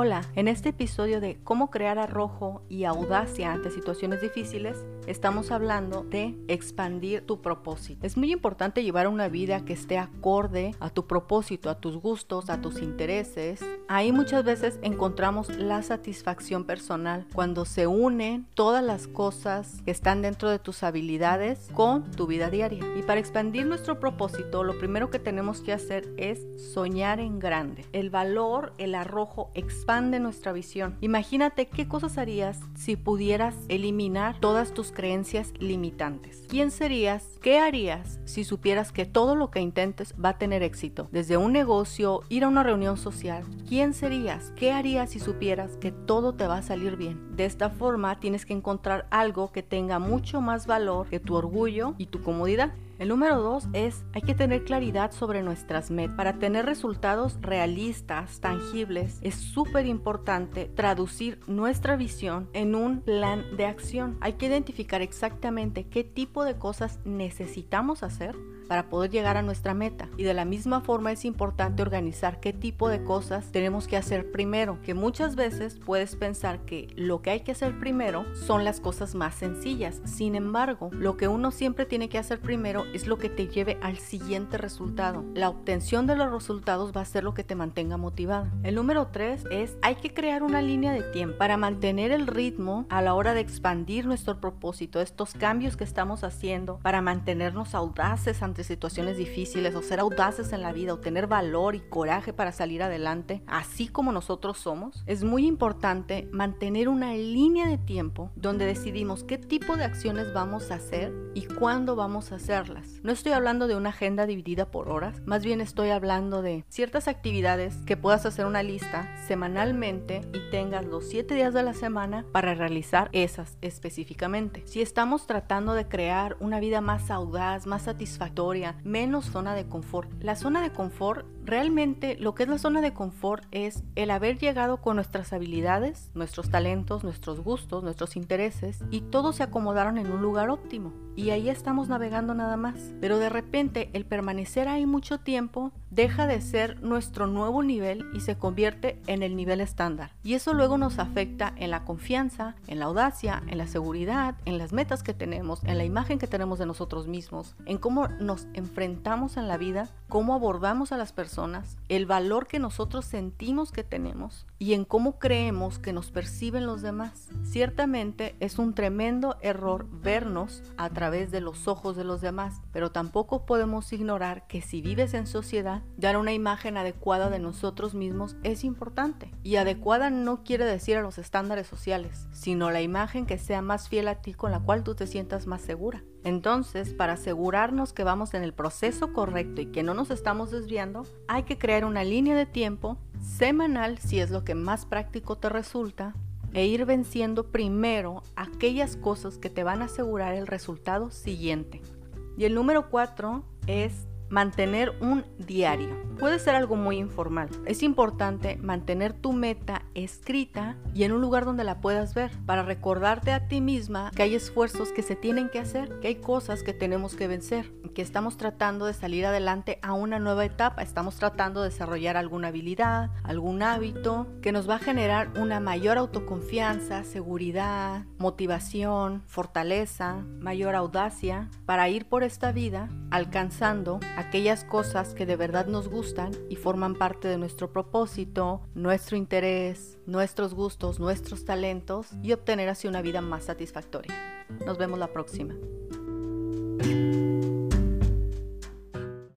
Hola, en este episodio de cómo crear arrojo y audacia ante situaciones difíciles, estamos hablando de expandir tu propósito. Es muy importante llevar una vida que esté acorde a tu propósito, a tus gustos, a tus intereses. Ahí muchas veces encontramos la satisfacción personal cuando se unen todas las cosas que están dentro de tus habilidades con tu vida diaria. Y para expandir nuestro propósito, lo primero que tenemos que hacer es soñar en grande. El valor, el arrojo expande nuestra visión. Imagínate qué cosas harías si pudieras eliminar todas tus creencias limitantes. ¿Quién serías? ¿Qué harías si supieras que todo lo que intentes va a tener éxito? Desde un negocio, ir a una reunión social. ¿Quién serías? ¿Qué harías si supieras que todo te va a salir bien? De esta forma tienes que encontrar algo que tenga mucho más valor que tu orgullo y tu comodidad. El número 2 es, hay que tener claridad sobre nuestras metas. Para tener resultados realistas, tangibles, es súper importante traducir nuestra visión en un plan de acción. Hay que identificar exactamente qué tipo de cosas necesitamos hacer para poder llegar a nuestra meta. Y de la misma forma es importante organizar qué tipo de cosas tenemos que hacer primero, que muchas veces puedes pensar que lo que hay que hacer primero son las cosas más sencillas. Sin embargo, lo que uno siempre tiene que hacer primero es lo que te lleve al siguiente resultado. La obtención de los resultados va a ser lo que te mantenga motivada. El número 3 es, hay que crear una línea de tiempo para mantener el ritmo a la hora de expandir nuestro propósito, estos cambios que estamos haciendo para mantenernos audaces ante situaciones difíciles o ser audaces en la vida o tener valor y coraje para salir adelante, así como nosotros somos. Es muy importante mantener una línea de tiempo donde decidimos qué tipo de acciones vamos a hacer y cuándo vamos a hacerlas. No estoy hablando de una agenda dividida por horas, más bien estoy hablando de ciertas actividades que puedas hacer una lista semanalmente y tengas los 7 días de la semana para realizar esas específicamente. Si estamos tratando de crear una vida más audaz, más satisfactoria, menos zona de confort. La zona de confort, realmente lo que es la zona de confort es el haber llegado con nuestras habilidades, nuestros talentos, nuestros gustos, nuestros intereses y todos se acomodaron en un lugar óptimo. Y ahí estamos navegando nada más. Pero de repente el permanecer ahí mucho tiempo deja de ser nuestro nuevo nivel y se convierte en el nivel estándar. Y eso luego nos afecta en la confianza, en la audacia, en la seguridad, en las metas que tenemos, en la imagen que tenemos de nosotros mismos, en cómo nos enfrentamos en la vida, cómo abordamos a las personas, el valor que nosotros sentimos que tenemos y en cómo creemos que nos perciben los demás. Ciertamente es un tremendo error vernos a través de los ojos de los demás, pero tampoco podemos ignorar que si vives en sociedad, dar una imagen adecuada de nosotros mismos es importante. Y adecuada no quiere decir a los estándares sociales, sino la imagen que sea más fiel a ti, con la cual tú te sientas más segura. Entonces, para asegurarnos que vamos en el proceso correcto y que no nos estamos desviando, hay que crear una línea de tiempo semanal, si es lo que más práctico te resulta, e ir venciendo primero aquellas cosas que te van a asegurar el resultado siguiente. Y el número 4 es mantener un diario. Puede ser algo muy informal. Es importante mantener tu meta escrita y en un lugar donde la puedas ver para recordarte a ti misma que hay esfuerzos que se tienen que hacer, que hay cosas que tenemos que vencer, que estamos tratando de salir adelante a una nueva etapa, estamos tratando de desarrollar alguna habilidad, algún hábito que nos va a generar una mayor autoconfianza, seguridad, motivación, fortaleza, mayor audacia para ir por esta vida alcanzando aquellas cosas que de verdad nos gustan y forman parte de nuestro propósito, nuestro interés, nuestros gustos, nuestros talentos y obtener así una vida más satisfactoria. Nos vemos la próxima.